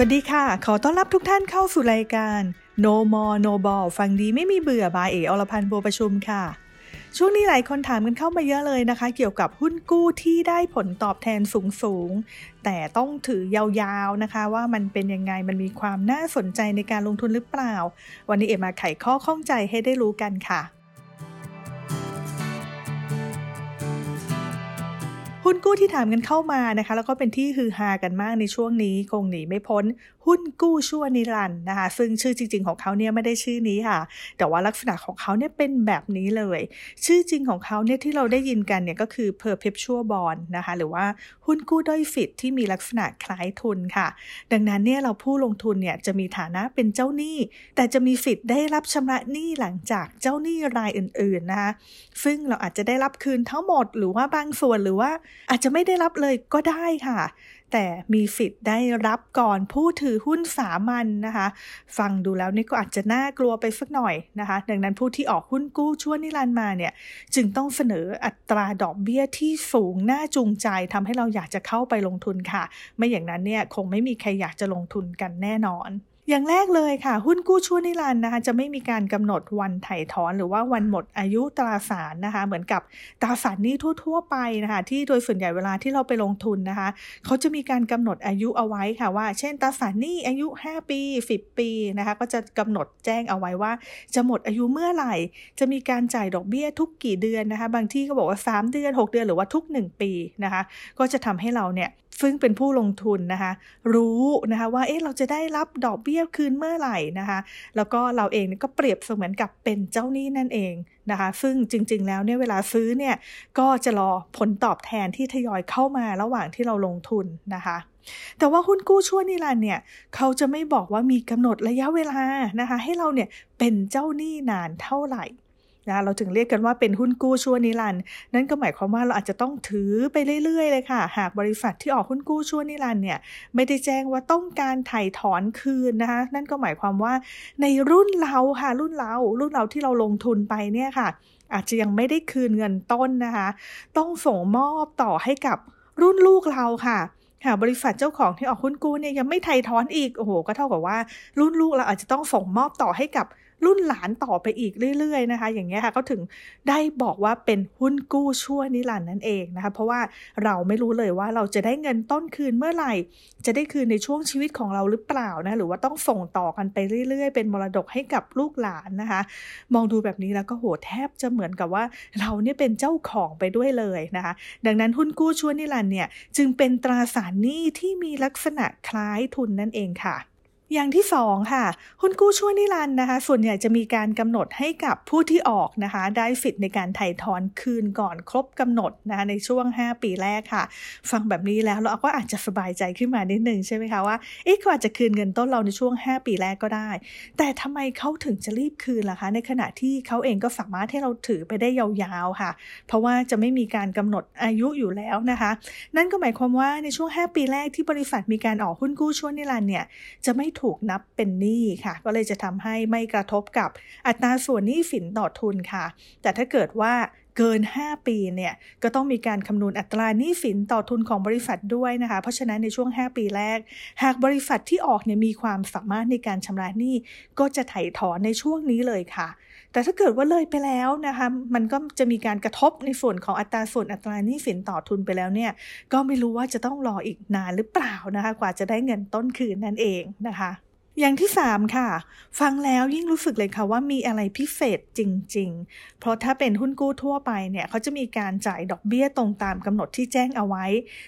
สวัสดีค่ะขอต้อนรับทุกท่านเข้าสู่รายการ No More No Ball ฟังดีไม่มีเบื่อบายเอกอรพันธ์บัวประชุมค่ะช่วงนี้หลายคนถามกันเข้ามาเยอะเลยนะคะเกี่ยวกับหุ้นกู้ที่ได้ผลตอบแทนสูงๆแต่ต้องถือยาวๆนะคะว่ามันเป็นยังไงมันมีความน่าสนใจในการลงทุนหรือเปล่าวันนี้เอ๋มาไขข้อข้องใจให้ได้รู้กันค่ะหุ้นกู้ที่ถามกันเข้ามานะคะแล้วก็เป็นที่ฮือฮากันมากในช่วงนี้คงหนีไม่พ้นหุ้นกู้ชั่วนิรันดร์นะคะซึ่งชื่อจริงๆของเขาเนี่ยไม่ได้ชื่อนี้ค่ะแต่ว่าลักษณะของเขาเนี่ยเป็นแบบนี้เลยชื่อจริงของเขาเนี่ยที่เราได้ยินกันเนี่ยก็คือ Perpetual Bond นะคะหรือว่าหุ้นกู้ด้อยสิทธิ์ที่มีลักษณะคล้ายทุนค่ะดังนั้นเนี่ยเราผู้ลงทุนเนี่ยจะมีฐานะเป็นเจ้าหนี้แต่จะมีสิทธิ์ได้รับชำระหนี้หลังจากเจ้าหนี้รายอื่นๆนะคะซึ่งเราอาจจะได้รับคืนทั้งหมดหรือว่าบางส่วนหรือว่าอาจจะไม่ได้รับเลยก็ได้ค่ะแต่มีสิทธิ์ได้รับก่อนผู้ถือหุ้นสามัญ นะคะฟังดูแล้วนี่ก็อาจจะน่ากลัวไปสักหน่อยนะคะดังนั้นผู้ที่ออกหุ้นกู้ชั่วนิรันดร์มาเนี่ยจึงต้องเสนออัตราดอกเบี้ยที่สูงน่าจูงใจทำให้เราอยากจะเข้าไปลงทุนค่ะไม่อย่างนั้นเนี่ยคงไม่มีใครอยากจะลงทุนกันแน่นอนอย่างแรกเลยค่ะหุ้นกู้ชั่วนิรันดร์นะคะจะไม่มีการกำหนดวันไถ่ถอนหรือว่าวันหมดอายุตราสารนะคะเหมือนกับตราสารหนี้ทั่วๆไปนะคะที่โดยส่วนใหญ่เวลาที่เราไปลงทุนนะคะเขาจะมีการกำหนดอายุเอาไว้ค่ะว่าเช่นตราสารหนี้อายุ5ปี10ปีนะคะก็จะกำหนดแจ้งเอาไว้ว่าจะหมดอายุเมื่อไหร่จะมีการจ่ายดอกเบี้ยทุกกี่เดือนนะคะบางที่ก็บอกว่า3เดือน6เดือนหรือว่าทุก1ปีนะคะก็จะทำให้เราเนี่ยซึ่งเป็นผู้ลงทุนนะคะรู้นะคะว่าเราจะได้รับดอกเบี้ยคืนเมื่อไหร่นะคะแล้วก็เราเองก็เปรียบเสมือนกับเป็นเจ้าหนี้นั่นเองนะคะซึ่งจริงๆแล้วเนี่ยเวลาซื้อเนี่ยก็จะรอผลตอบแทนที่ทยอยเข้ามาระหว่างที่เราลงทุนนะคะแต่ว่าหุ้นกู้ชั่วนิรันดร์เนี่ยเขาจะไม่บอกว่ามีกำหนดระยะเวลานะคะให้เราเนี่ยเป็นเจ้าหนี้นานเท่าไหร่เราถึงเรียกกันว่าเป็นหุ้นกู้ชั่วนิรันดร์นั่นก็หมายความว่าเราอาจจะต้องถือไปเรื่อยๆเลยค่ะหากบริษัทที่ออกหุ้นกู้ชั่วนิรันดร์เนี่ยไม่ได้แจ้งว่าต้องการไถ่ถอนคืนนะคะนั่นก็หมายความว่าในรุ่นเราค่ะรุ่นเราที่เราลงทุนไปเนี่ยค่ะอาจจะยังไม่ได้คืนเงินต้นนะคะต้องส่งมอบต่อให้กับรุ่นลูกเราค่ะบริษัทเจ้าของที่ออกหุ้นกู้เนี่ยยังไม่ไถ่ถอนอีกโอ้โหก็เท่ากับว่ารุ่นลูกเราอาจจะต้องส่งมอบต่อให้กับรุ่นหลานต่อไปอีกเรื่อยๆนะคะอย่างเงี้ยค่ะเขาถึงได้บอกว่าเป็นหุ้นกู้ชั่วนิรันดร์นั่นเองนะคะเพราะว่าเราไม่รู้เลยว่าเราจะได้เงินต้นคืนเมื่อไหร่จะได้คืนในช่วงชีวิตของเราหรือเปล่านะหรือว่าต้องส่งต่อกันไปเรื่อยๆเป็นมรดกให้กับลูกหลานนะคะมองดูแบบนี้แล้วก็โหแทบจะเหมือนกับว่าเราเนี่ยเป็นเจ้าของไปด้วยเลยนะคะดังนั้นหุ้นกู้ชั่วนิรันดร์เนี่ยจึงเป็นตราสารหนี้ที่มีลักษณะคล้ายทุนนั่นเองค่ะอย่างที่2ค่ะหุ้นกู้ชั่วนิรันดร์นะคะส่วนใหญ่จะมีการกำหนดให้กับผู้ที่ออกนะคะได้สิทธิ์ในการไถ่ถอนคืนก่อนครบกำหนดนะคะในช่วง5ปีแรกค่ะฟังแบบนี้แล้วเราก็อาจจะสบายใจขึ้นมานิดนึงใช่ไหมคะว่าเขาอาจจะคืนเงินต้นเราในช่วง5ปีแรกก็ได้แต่ทำไมเขาถึงจะรีบคืนล่ะคะในขณะที่เขาเองก็สามารถให้เราถือไปได้ยาวๆค่ะเพราะว่าจะไม่มีการกำหนดอายุอยู่แล้วนะคะนั่นก็หมายความว่าในช่วง5ปีแรกที่บริษัทมีการออกหุ้นกู้ชั่วนิรันดร์เนี่ยจะไม่ถูกนับเป็นหนี้ค่ะก็เลยจะทำให้ไม่กระทบกับอัตราส่วนหนี้สินต่อทุนค่ะแต่ถ้าเกิดว่าเกิน5ปีเนี่ยก็ต้องมีการคำนวณอัตราหนี้สินต่อทุนของบริษัทด้วยนะคะเพราะฉะนั้นในช่วง5ปีแรกหากบริษัทที่ออกเนี่ยมีความสามารถในการชำระหนี้ก็จะไถ่ถอนในช่วงนี้เลยค่ะแต่ถ้าเกิดว่าเลยไปแล้วนะคะมันก็จะมีการกระทบในส่วนของอัตราหนี้สินต่อทุนไปแล้วเนี่ยก็ไม่รู้ว่าจะต้องรออีกนานหรือเปล่านะคะกว่าจะได้เงินต้นคืนนั่นเองนะคะอย่างที่3ค่ะฟังแล้วยิ่งรู้สึกเลยค่ะว่ามีอะไรพิเศษจริงๆเพราะถ้าเป็นหุ้นกู้ทั่วไปเนี่ยเขาจะมีการจ่ายดอกเบี้ยตรงตามกำหนดที่แจ้งเอาไว้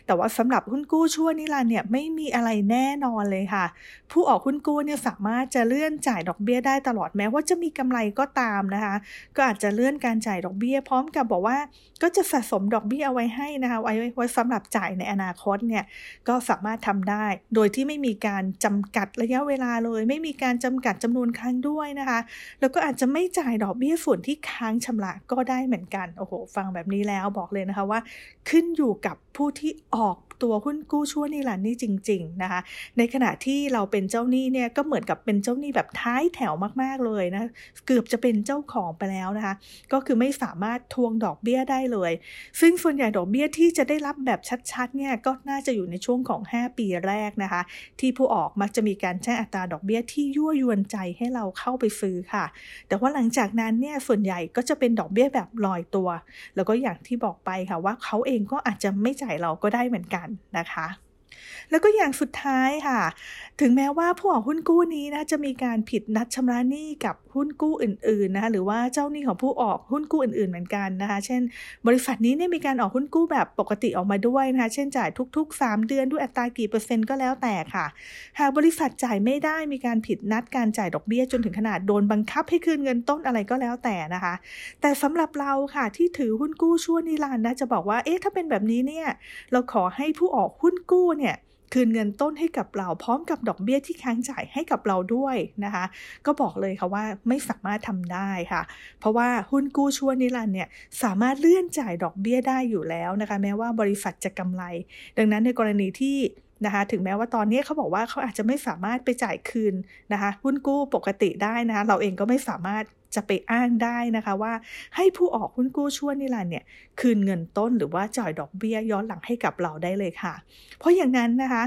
แต่ว่าสำหรับหุ้นกู้ชั่วนิรันดร์เนี่ยไม่มีอะไรแน่นอนเลยค่ะผู้ออกหุ้นกู้เนี่ยสามารถจะเลื่อนจ่ายดอกเบี้ยได้ตลอดแม้ว่าจะมีกำไรก็ตามนะคะก็อาจจะเลื่อนการจ่ายดอกเบี้ยพร้อมกับบอกว่าก็จะสะสมดอกเบี้ยเอาไว้ให้นะคะไว้สำหรับจ่ายในอนาคตเนี่ยก็สามารถทำได้โดยที่ไม่มีการจำกัดระยะเวลาเลยไม่มีการจำกัดจำนวนครั้งด้วยนะคะแล้วก็อาจจะไม่จ่ายดอกเบี้ยส่วนที่ค้างชำระก็ได้เหมือนกันโอ้โหฟังแบบนี้แล้วบอกเลยนะคะว่าขึ้นอยู่กับผู้ที่ออก ตัวหุ้นกู้ชั่วนิรันดร์นี่จริงๆนะคะในขณะที่เราเป็นเจ้าหนี้เนี่ยก็เหมือนกับเป็นเจ้าหนี้แบบท้ายแถวมากๆเลยนะเกือบจะเป็นเจ้าของไปแล้วนะคะก็คือไม่สามารถทวงดอกเบี้ยได้เลยซึ่งส่วนใหญ่ดอกเบี้ยที่จะได้รับแบบชัดๆเนี่ยก็น่าจะอยู่ในช่วงของ5ปีแรกนะคะที่ผู้ออกมักจะมีการแจ้งอัตราดอกเบี้ยที่ยั่วยวนใจให้เราเข้าไปซื้อค่ะแต่ว่าหลังจากนั้นเนี่ยส่วนใหญ่ก็จะเป็นดอกเบี้ยแบบลอยตัวแล้วก็อย่างที่บอกไปค่ะว่าเขาเองก็อาจจะไม่จ่ายเราก็ได้เหมือนกันนะคะแล้วก็อย่างสุดท้ายค่ะถึงแม้ว่าผู้ออกหุ้นกู้นี้นะจะมีการผิดนัดชำระหนี้กับหุ้นกู้อื่นๆนะคะหรือว่าเจ้าหนี้ของผู้ออกหุ้นกู้อื่นๆเหมือนกันนะคะเช่นบริษัทนี้เนี่ยมีการออกหุ้นกู้แบบปกติออกมาด้วยนะคะเช่นจ่ายทุกๆ3เดือนด้วยอัตรากี่เปอร์เซ็นต์ก็แล้วแต่ค่ะหากบริษัทจ่ายไม่ได้มีการผิดนัดการจ่ายดอกเบี้ยจนถึงขนาดโดนบังคับให้คืนเงินต้นอะไรก็แล้วแต่นะคะแต่สำหรับเราค่ะที่ถือหุ้นกู้ชั่วนิรันดร์นะจะบอกว่าเอ๊ะถ้าเป็นแบบนี้เนี่ยเราขอให้ผู้ออกหุ้นกู้เนี่ยคืนเงินต้นให้กับเราพร้อมกับดอกเบี้ยที่ค้างจ่ายให้กับเราด้วยนะคะก็บอกเลยค่ะว่าไม่สามารถทำได้ค่ะเพราะว่าหุ้นกู้ชั่วนิรันดร์เนี่ยสามารถเลื่อนจ่ายดอกเบี้ยได้อยู่แล้วนะคะแม้ว่าบริษัทจะกำไรดังนั้นในกรณีที่นะคะถึงแม้ว่าตอนนี้เขาบอกว่าเขาอาจจะไม่สามารถไปจ่ายคืนนะคะหุ้นกู้ปกติได้นะคะเราเองก็ไม่สามารถจะไปอ้างได้นะคะว่าให้ผู้ออกหุ้นกู้ชั่วนิรันดร์เนี่ยคืนเงินต้นหรือว่าจ่ายดอกเบี้ยย้อนหลังให้กับเราได้เลยค่ะเพราะอย่างนั้นนะคะ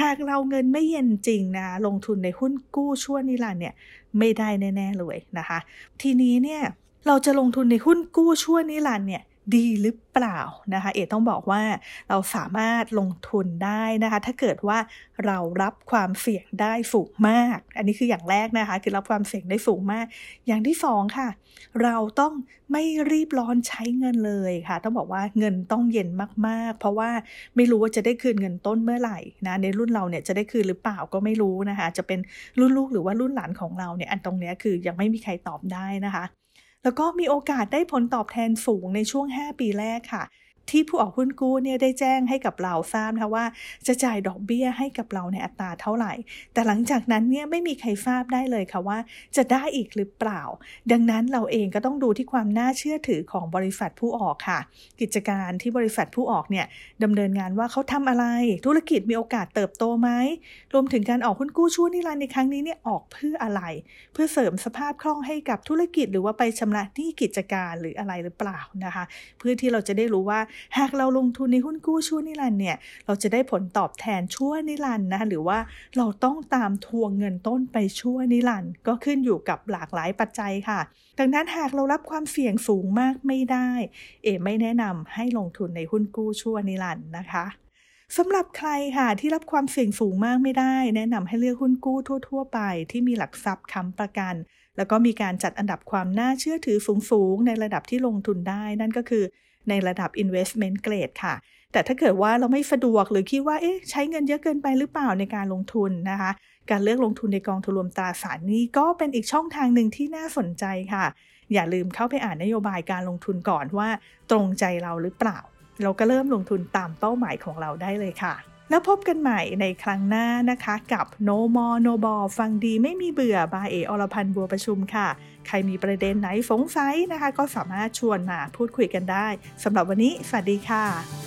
หากเราเงินไม่เย็นจริงนะลงทุนในหุ้นกู้ชั่วนิรันดร์เนี่ยไม่ได้แน่ๆเลยนะคะทีนี้เนี่ยเราจะลงทุนในหุ้นกู้ชั่วนิรันดร์เนี่ยดีหรือเปล่านะคะเอ๋ต้องบอกว่าเราสามารถลงทุนได้นะคะถ้าเกิดว่าเรารับความเสี่ยงได้สูงมากอันนี้คืออย่างแรกนะคะคือรับความเสี่ยงได้สูงมากอย่างที่สองค่ะเราต้องไม่รีบร้อนใช้เงินเลยค่ะต้องบอกว่าเงินต้องเย็นมากๆเพราะว่าไม่รู้ว่าจะได้คืนเงินต้นเมื่อไหร่นะในรุ่นเราเนี่ยจะได้คืนหรือเปล่าก็ไม่รู้นะคะจะเป็นรุ่นลูกหรือว่ารุ่นหลานของเราเนี่ยอันตรงเนี้ยคือยังไม่มีใครตอบได้นะคะแล้วก็มีโอกาสได้ผลตอบแทนสูงในช่วง5ปีแรกค่ะที่ผู้ออกหุ้นกู้เนี่ยได้แจ้งให้กับเราทราบนะคะว่าจะจ่ายดอกเบี้ยให้กับเราในอัตราเท่าไหร่แต่หลังจากนั้นเนี่ยไม่มีใครทราบได้เลยค่ะว่าจะได้อีกหรือเปล่าดังนั้นเราเองก็ต้องดูที่ความน่าเชื่อถือของบริษัทผู้ออกค่ะกิจการที่บริษัทผู้ออกเนี่ยดำเนินงานว่าเขาทำอะไรธุรกิจมีโอกาสเติบโตไหมรวมถึงการออกหุ้นกู้ชั่วนิรันดร์ในครั้งนี้เนี่ยออกเพื่ออะไรเพื่อเสริมสภาพคล่องให้กับธุรกิจหรือว่าไปชำระหนี้กิจการหรืออะไรหรือเปล่านะคะเพื่อที่เราจะได้รู้ว่าหากเราลงทุนในหุ้นกู้ชั่วนิรันดร์เนี่ยเราจะได้ผลตอบแทนชั่วนิรันดร์นะหรือว่าเราต้องตามทวงเงินต้นไปชั่วนิรันดร์ก็ขึ้นอยู่กับหลากหลายปัจจัยค่ะดังนั้นหากเรารับความเสี่ยงสูงมากไม่ได้เอ๋ไม่แนะนำให้ลงทุนในหุ้นกู้ชั่วนิรันดร์นะคะสำหรับใครค่ะที่รับความเสี่ยงสูงมากไม่ได้แนะนำให้เลือกหุ้นกู้ทั่วๆไปที่มีหลักทรัพย์ค้ำประกันแล้วก็มีการจัดอันดับความน่าเชื่อถือสูงๆในระดับที่ลงทุนได้นั่นก็คือในระดับ investment grade ค่ะแต่ถ้าเกิดว่าเราไม่สะดวกหรือคิดว่าเอ๊ะใช้เงินเยอะเกินไปหรือเปล่าในการลงทุนนะคะการเลือกลงทุนในกองทุนรวมตราสารนี้ก็เป็นอีกช่องทางหนึ่งที่น่าสนใจค่ะอย่าลืมเข้าไปอ่านนโยบายการลงทุนก่อนว่าตรงใจเราหรือเปล่าเราก็เริ่มลงทุนตามเป้าหมายของเราได้เลยค่ะแล้วพบกันใหม่ในครั้งหน้านะคะกับ No More No Ball ฟังดีไม่มีเบื่อบายเอ๋อรพันธ์บัวประชุมค่ะใครมีประเด็นไหนสงสัยนะคะก็สามารถชวนมาพูดคุยกันได้สำหรับวันนี้สวัสดีค่ะ